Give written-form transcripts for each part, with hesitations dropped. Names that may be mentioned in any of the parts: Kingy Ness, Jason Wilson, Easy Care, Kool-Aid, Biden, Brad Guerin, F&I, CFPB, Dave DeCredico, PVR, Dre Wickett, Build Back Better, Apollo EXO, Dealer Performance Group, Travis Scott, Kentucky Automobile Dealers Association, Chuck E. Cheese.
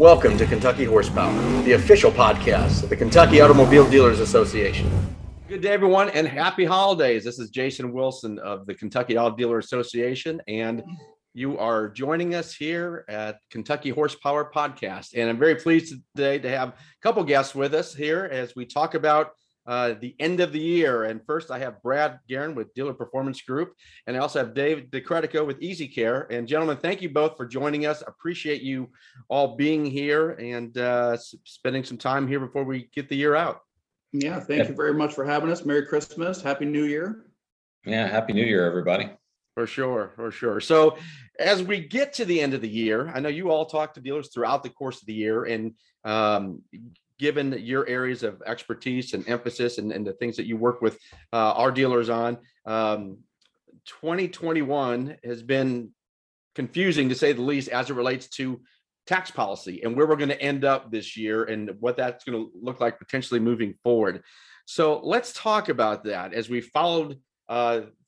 Welcome to Kentucky Horsepower, the official podcast of the Kentucky Automobile Dealers Association. Good day, everyone, and happy holidays. This is Jason Wilson of the Kentucky Auto Dealer Association, and you are joining us here at Kentucky Horsepower Podcast. And I'm very pleased today to have a couple guests with us here as we talk about the end of the year. And first, I have Brad Guerin with Dealer Performance Group, and I also have Dave DeCredico with Easy Care. And gentlemen, thank you both for joining us. Appreciate you all being here and spending some time here before we get the year out. Yeah, thank you very much for having us. Merry Christmas, Happy New Year. Yeah, Happy New Year, everybody. For sure, for sure. So as we get to the end of the year, I know you all talk to dealers throughout the course of the year, and given your areas of expertise and emphasis and the things that you work with our dealers on, 2021 has been confusing, to say the least, as it relates to tax policy and where we're going to end up this year and what that's going to look like potentially moving forward. So let's talk about that as we followed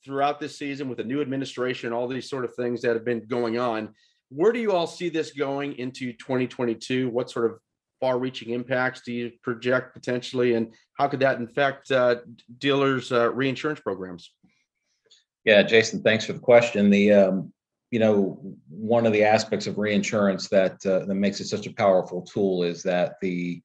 throughout this season with the new administration, all these sort of things that have been going on. Where do you all see this going into 2022? What sort of far-reaching impacts do you project potentially, and how could that affect dealers' reinsurance programs? Yeah, Jason, thanks for the question. One of the aspects of reinsurance that makes it such a powerful tool is that the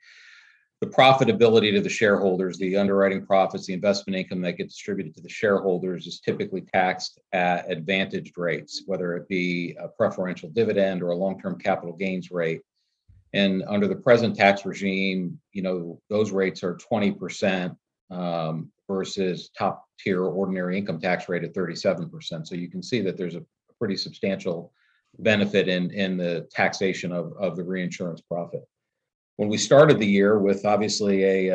profitability to the shareholders, the underwriting profits, the investment income that gets distributed to the shareholders is typically taxed at advantaged rates, whether it be a preferential dividend or a long-term capital gains rate. And under the present tax regime, those rates are 20% versus top tier ordinary income tax rate at 37%. So you can see that there's a pretty substantial benefit in the taxation of the reinsurance profit. When we started the year with obviously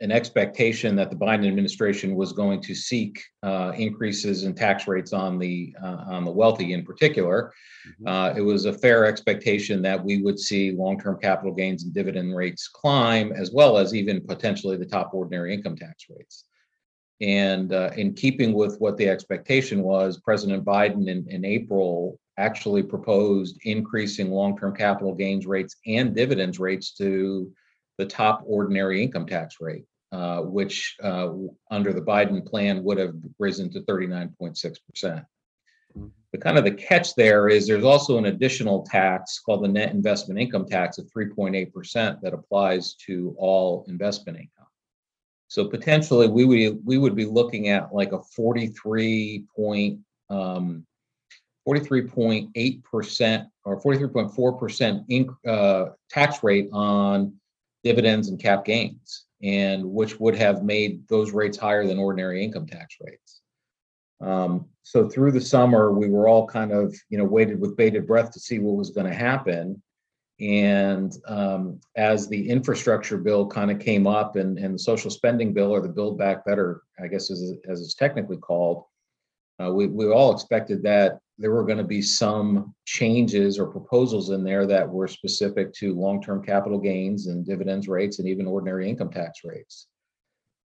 an expectation that the Biden administration was going to seek increases in tax rates on the wealthy in particular. It was a fair expectation that we would see long-term capital gains and dividend rates climb, as well as even potentially the top ordinary income tax rates. And in keeping with what the expectation was, President Biden in April actually proposed increasing long-term capital gains rates and dividends rates to the top ordinary income tax rate, which under the Biden plan would have risen to 39.6%. But kind of the catch there is there's also an additional tax called the net investment income tax of 3.8% that applies to all investment income. So potentially we would be looking at like a 43.8% or 43.4% tax rate on dividends and cap gains, and which would have made those rates higher than ordinary income tax rates. So through the summer, we were all kind of, waited with bated breath to see what was going to happen. And as the infrastructure bill kind of came up and the social spending bill, or the Build Back Better, I guess as it's technically called, we all expected that there were going to be some changes or proposals in there that were specific to long-term capital gains and dividends rates and even ordinary income tax rates.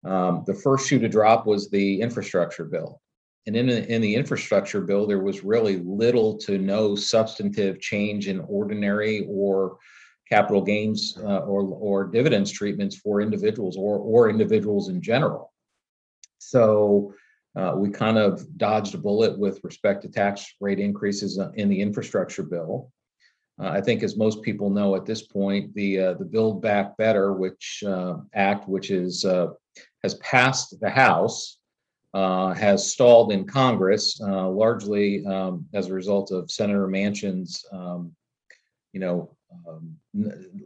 The first shoe to drop was the infrastructure bill. And in the infrastructure bill, there was really little to no substantive change in ordinary or capital gains or dividends treatments for individuals or individuals in general. So we kind of dodged a bullet with respect to tax rate increases in the infrastructure bill. I think, as most people know at this point, the Build Back Better, which has passed the House, has stalled in Congress, largely as a result of Senator Manchin's,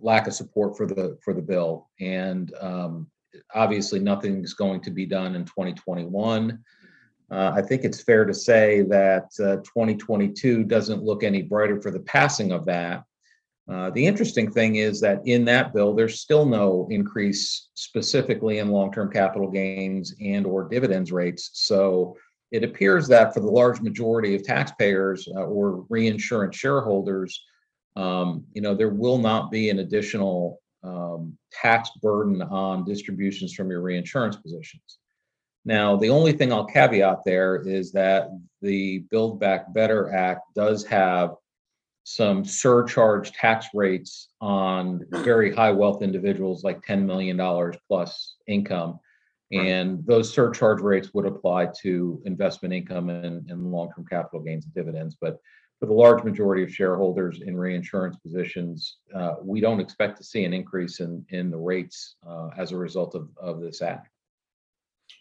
lack of support for the bill. And obviously, nothing's going to be done in 2021. I think it's fair to say that 2022 doesn't look any brighter for the passing of that. The interesting thing is that in that bill, there's still no increase specifically in long-term capital gains and or dividends rates. So it appears that for the large majority of taxpayers or reinsurance shareholders, there will not be an additional tax burden on distributions from your reinsurance positions. Now, the only thing I'll caveat there is that the Build Back Better Act does have some surcharge tax rates on very high wealth individuals, like $10 million plus income. And those surcharge rates would apply to investment income and long-term capital gains and dividends. But for the large majority of shareholders in reinsurance positions, we don't expect to see an increase in the rates as a result of this act.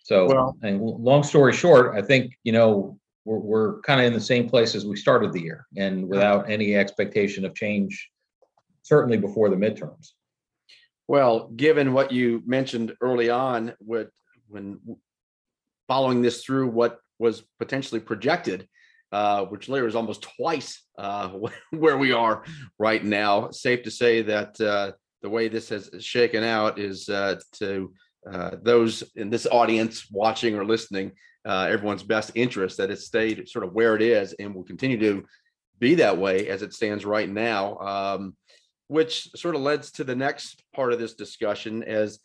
So, well, and long story short, I think, you know, we're kind of in the same place as we started the year, and without any expectation of change, certainly before the midterms. Well, given what you mentioned early on, when following this through what was potentially projected, which later is almost twice where we are right now, safe to say that the way this has shaken out is to those in this audience watching or listening, everyone's best interest that it stayed sort of where it is and will continue to be that way as it stands right now, which sort of leads to the next part of this discussion, as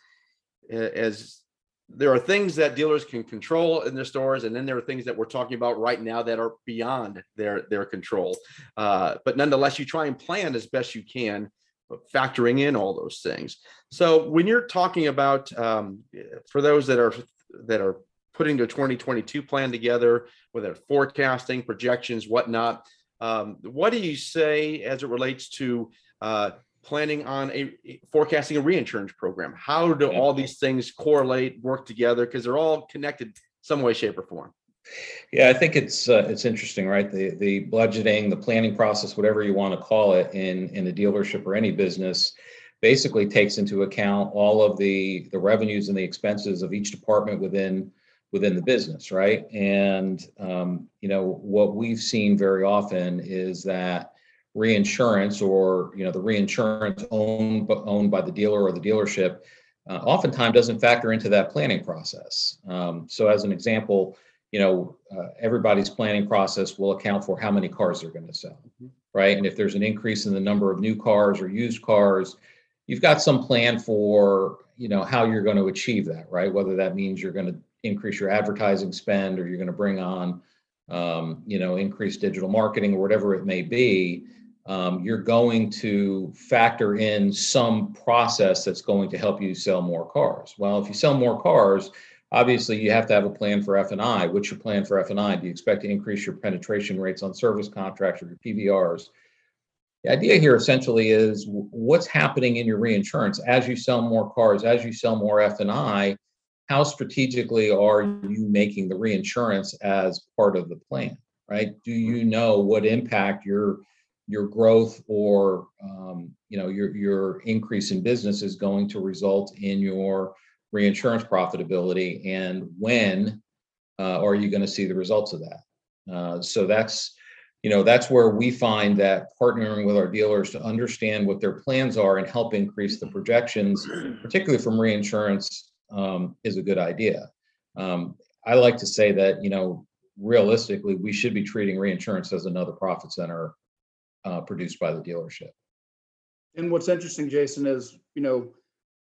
there are things that dealers can control in their stores, and then there are things that we're talking about right now that are beyond their control. But nonetheless, you try and plan as best you can, factoring in all those things. So when you're talking about, for those that are putting their 2022 plan together, whether forecasting, projections, whatnot, what do you say as it relates to planning on forecasting a reinsurance program? How do all these things correlate, work together? Because they're all connected some way, shape, or form. Yeah, I think it's interesting, right? The budgeting, the planning process, whatever you want to call it, in a dealership or any business, basically takes into account all of the revenues and the expenses of each department within the business, right? And you know, what we've seen very often is that reinsurance, or you know, the reinsurance owned by the dealer or the dealership, oftentimes doesn't factor into that planning process. So, as an example, you know, everybody's planning process will account for how many cars they're going to sell, right? And if there's an increase in the number of new cars or used cars, you've got some plan for, you know, how you're going to achieve that, right? Whether that means you're going to increase your advertising spend, or you're going to bring on, you know, increased digital marketing, or whatever it may be, you're going to factor in some process that's going to help you sell more cars. Well, if you sell more cars, obviously you have to have a plan for F&I. What's your plan for F&I? Do you expect to increase your penetration rates on service contracts or your PVRs? The idea here essentially is what's happening in your reinsurance as you sell more cars, as you sell more F&I. How strategically are you making the reinsurance as part of the plan, right? Do you know what impact your growth or you know, your increase in business is going to result in your reinsurance profitability, and when are you going to see the results of that? So that's, you know, that's where we find that partnering with our dealers to understand what their plans are and help increase the projections, particularly from reinsurance, is a good idea. I like to say that, you know, realistically, we should be treating reinsurance as another profit center produced by the dealership. And what's interesting, Jason, is, you know,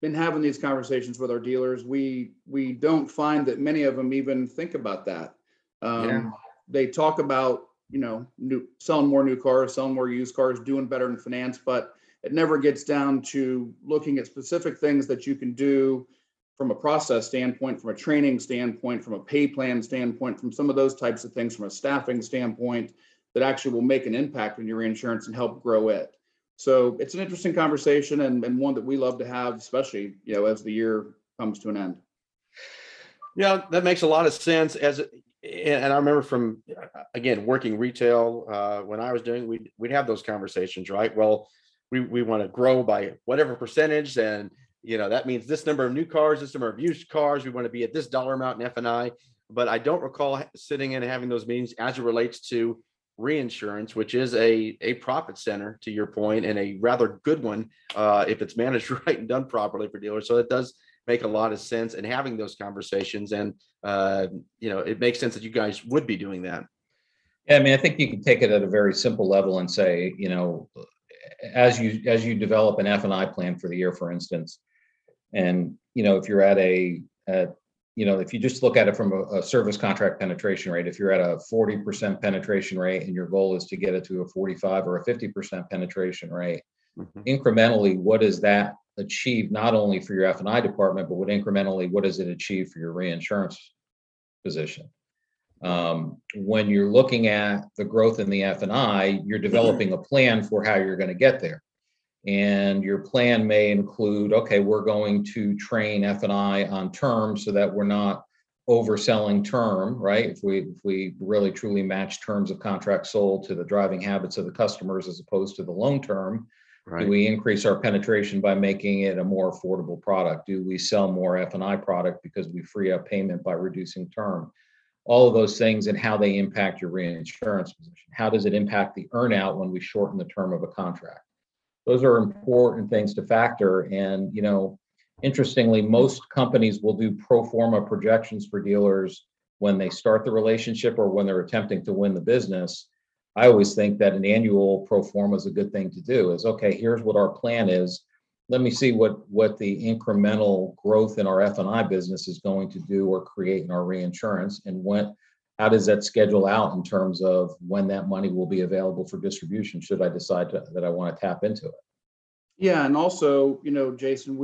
been having these conversations with our dealers. We don't find that many of them even think about that. They talk about, you know, selling more new cars, selling more used cars, doing better in finance, but it never gets down to looking at specific things that you can do from a process standpoint, from a training standpoint, from a pay plan standpoint, from some of those types of things, from a staffing standpoint, that actually will make an impact on your reinsurance and help grow it. So it's an interesting conversation, and one that we love to have, especially, you know, as the year comes to an end. Yeah, that makes a lot of sense. And I remember from, again, working retail, when I was doing, we'd have those conversations, right? Well, we want to grow by whatever percentage, and you know, that means this number of new cars, this number of used cars, we want to be at this dollar amount in F&I. But I don't recall sitting and having those meetings as it relates to reinsurance, which is a profit center, to your point, and a rather good one if it's managed right and done properly for dealers. So it does make a lot of sense, and having those conversations. And, you know, it makes sense that you guys would be doing that. Yeah, I mean, I think you can take it at a very simple level and say, you know, as you develop an F&I plan for the year, for instance, and, you know, if you're at you know, if you just look at it from a service contract penetration rate, if you're at a 40% penetration rate and your goal is to get it to a 45 or a 50% penetration rate, incrementally, what does that achieve not only for your F&I department, but what incrementally, what does it achieve for your reinsurance position? When you're looking at the growth in the F&I, you're developing a plan for how you're going to get there. And your plan may include, okay, we're going to train F&I on term so that we're not overselling term, right? If we really truly match terms of contract sold to the driving habits of the customers as opposed to the loan term, right. Do we increase our penetration by making it a more affordable product? Do we sell more F&I product because we free up payment by reducing term? All of those things and how they impact your reinsurance position. How does it impact the earnout when we shorten the term of a contract? Those are important things to factor. And, you know, interestingly, most companies will do pro forma projections for dealers when they start the relationship or when they're attempting to win the business. I always think that an annual pro forma is a good thing to do is, okay, here's what our plan is. Let me see what the incremental growth in our F&I business is going to do or create in our reinsurance, and how does that schedule out in terms of when that money will be available for distribution, should I decide that I want to tap into it? Yeah, and also, you know, Jason,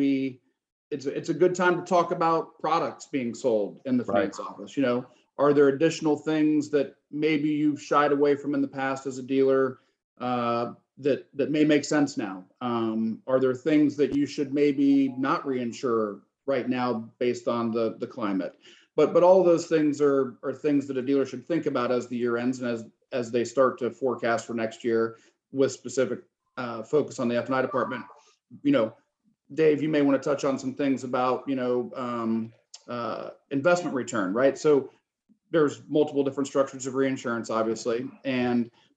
it's a good time to talk about products being sold in the finance office. You know, are there additional things that maybe you've shied away from in the past as a dealer that may make sense now? Are there things that you should maybe not reinsure right now based on the climate? But all of those things are things that a dealer should think about as the year ends and as they start to forecast for next year with specific focus on the F&I department. You know, Dave, you may want to touch on some things about, you know, investment return, right? So there's multiple different structures of reinsurance, obviously,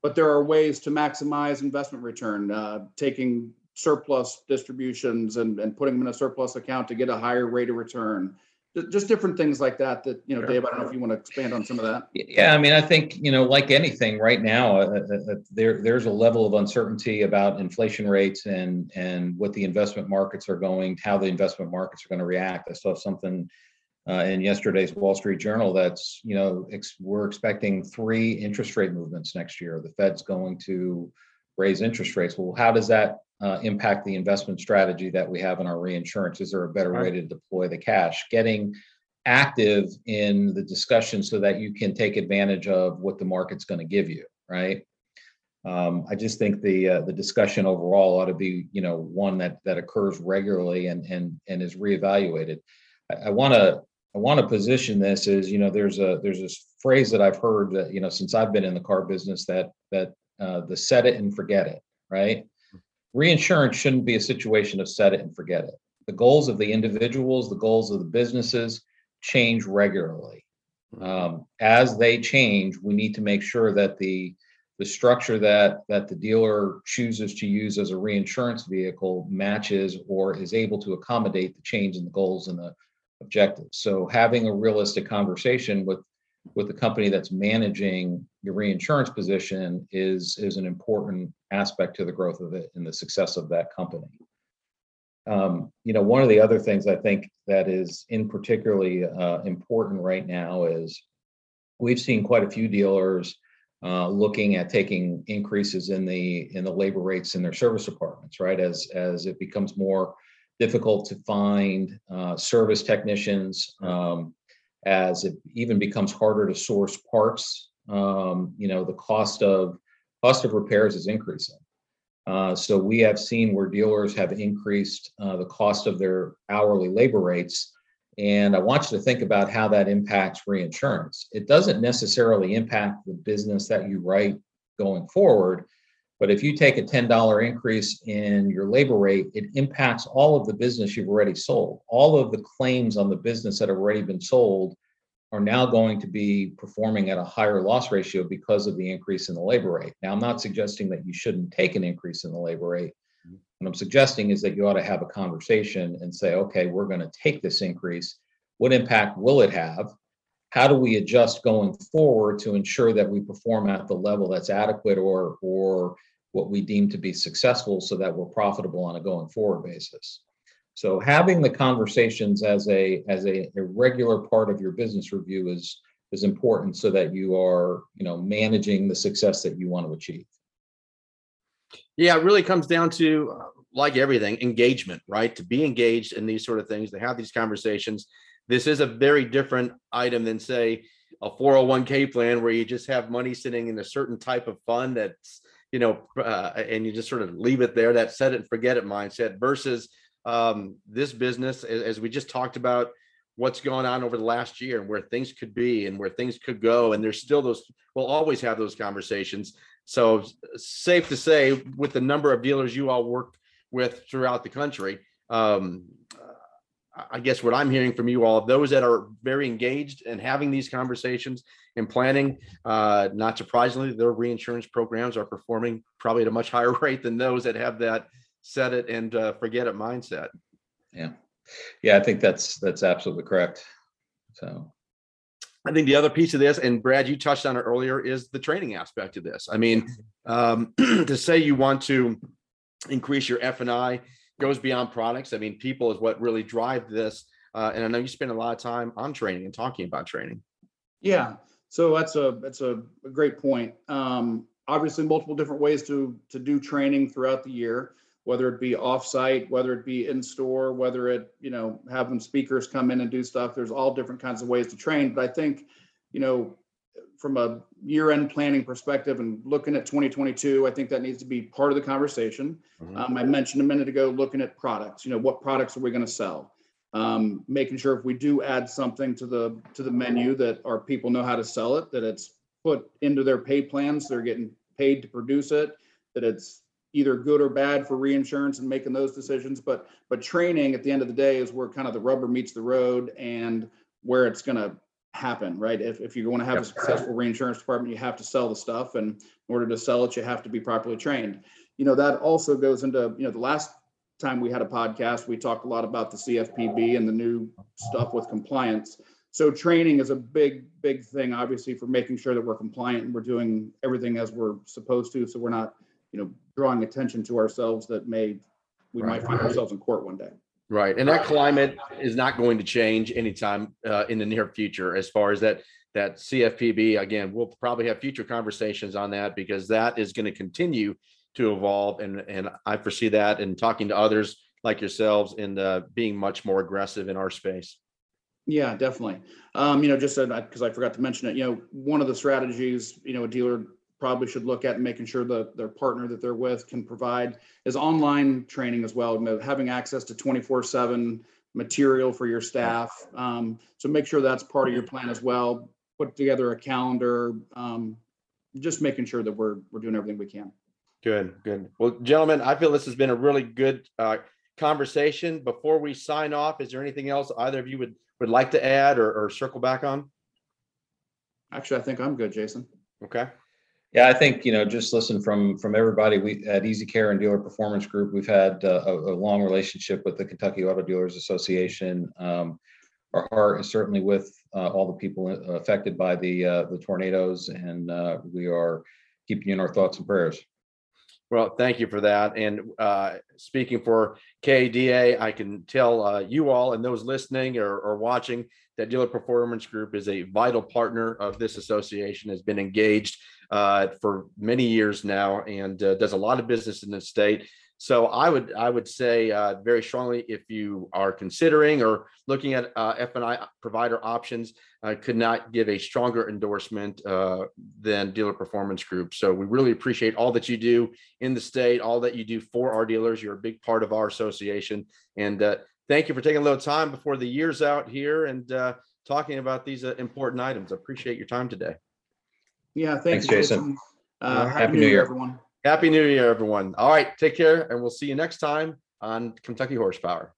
but there are ways to maximize investment return, taking surplus distributions and putting them in a surplus account to get a higher rate of return. Just different things like that, you know, sure. Dave, I don't know if you want to expand on some of that. Yeah, I mean, I think, you know, like anything right now, there's a level of uncertainty about inflation rates and what the investment markets are how the investment markets are going to react. I saw something in yesterday's Wall Street Journal that's, you know, we're expecting 3 interest rate movements next year. The Fed's going to raise interest rates. Well, how does that impact the investment strategy that we have in our reinsurance? Is there a better way to deploy the cash? Getting active in the discussion so that you can take advantage of what the market's going to give you, right? I just think the discussion overall ought to be, you know, one that occurs regularly and is reevaluated. I want to position this as, you know, there's this phrase that I've heard that, you know, since I've been in the car business that the set it and forget it, right? Reinsurance shouldn't be a situation of set it and forget it. The goals of the individuals, the goals of the businesses change regularly. As they change, we need to make sure that the structure that the dealer chooses to use as a reinsurance vehicle matches or is able to accommodate the change in the goals and the objectives. So having a realistic conversation with the company that's managing your reinsurance position is an important aspect to the growth of it and the success of that company. You know, one of the other things I think that is in particularly important right now is we've seen quite a few dealers looking at taking increases in the labor rates in their service departments, right? As it becomes more difficult to find service technicians, as it even becomes harder to source parts, you know, the cost of repairs is increasing. So we have seen where dealers have increased the cost of their hourly labor rates. And I want you to think about how that impacts reinsurance. It doesn't necessarily impact the business that you write going forward, but if you take a $10 increase in your labor rate, it impacts all of the business you've already sold. All of the claims on the business that have already been sold are now going to be performing at a higher loss ratio because of the increase in the labor rate. Now, I'm not suggesting that you shouldn't take an increase in the labor rate. What I'm suggesting is that you ought to have a conversation and say, okay, we're going to take this increase. What impact will it have? How do we adjust going forward to ensure that we perform at the level that's adequate or what we deem to be successful so that we're profitable on a going forward basis? So having the conversations as a regular part of your business review is important so that you are, managing the success that you want to achieve. Yeah, it really comes down to, like everything, engagement, right? To be engaged in these sort of things, to have these conversations. This is a very different item than, say, a 401k plan where you just have money sitting in a certain type of fund that's, and you just sort of leave it there, that set it and forget it mindset versus this business, as we just talked about, what's going on over the last year and where things could be and where things could go. And there's still those, we'll always have those conversations. So safe to say, with the number of dealers you all work with throughout the country, I guess what I'm hearing from you all, those that are very engaged and having these conversations and planning, not surprisingly, their reinsurance programs are performing probably at a much higher rate than those that have that set it and forget it mindset. Yeah, I think that's absolutely correct. So I think the other piece of this, and Brad, you touched on it earlier, is the training aspect of this. I mean, to say you want to increase your F&I goes beyond products. I mean, people is what really drive this. And I know you spend a lot of time on training and talking about training. Yeah, so that's a great point. Obviously, multiple different ways to do training throughout the year, whether it be offsite, whether it be in store, whether it, having speakers come in and do stuff. There's all different kinds of ways to train. But I think, from a year-end planning perspective and looking at 2022, I think that needs to be part of the conversation. Mm-hmm. I mentioned a minute ago, looking at products, what products are we going to sell? Making sure if we do add something to the menu that our people know how to sell it, that it's put into their pay plans, they're getting paid to produce it, that it's either good or bad for reinsurance and making those decisions. But training at the end of the day is where kind of the rubber meets the road and where it's going to happen, right? If you want to have a successful reinsurance department, you have to sell the stuff. And in order to sell it, you have to be properly trained. That also goes into, the last time we had a podcast, we talked a lot about the CFPB and the new stuff with compliance. So training is a big, big thing, obviously, for making sure that we're compliant and we're doing everything as we're supposed to. So we're not, drawing attention to ourselves that might find ourselves in court one day. Right. And that climate is not going to change anytime in the near future. As far as that CFPB, again, we'll probably have future conversations on that because that is going to continue to evolve. And I foresee that in talking to others like yourselves and being much more aggressive in our space. Yeah, definitely. Just because I forgot to mention it, one of the strategies, a dealer probably should look at making sure that their partner that they're with can provide is online training as well. Having access to 24/7 material for your staff. So make sure that's part of your plan as well. Put together a calendar, just making sure that we're doing everything we can. Good. Well, gentlemen, I feel this has been a really good conversation. Before we sign off, is there anything else either of you would like to add or circle back on? Actually, I think I'm good, Jason. Okay. Yeah, I think, just listen from everybody. We at Easy Care and Dealer Performance Group, we've had a long relationship with the Kentucky Auto Dealers Association. Our heart is certainly with all the people affected by the tornadoes, and we are keeping you in our thoughts and prayers. Well, thank you for that. And speaking for KDA, I can tell you all and those listening or watching that Dealer Performance Group is a vital partner of this association, has been engaged for many years now, and does a lot of business in the state. So I would say very strongly, if you are considering or looking at F&I provider options, could not give a stronger endorsement than Dealer Performance Group. So we really appreciate all that you do in the state, all that you do for our dealers. You're a big part of our association, and thank you for taking a little time before the year's out here and talking about these important items. I appreciate your time today. Yeah, thanks, Jason. Happy New Year, everyone. Happy New Year, everyone. All right, take care, and we'll see you next time on Kentucky Horsepower.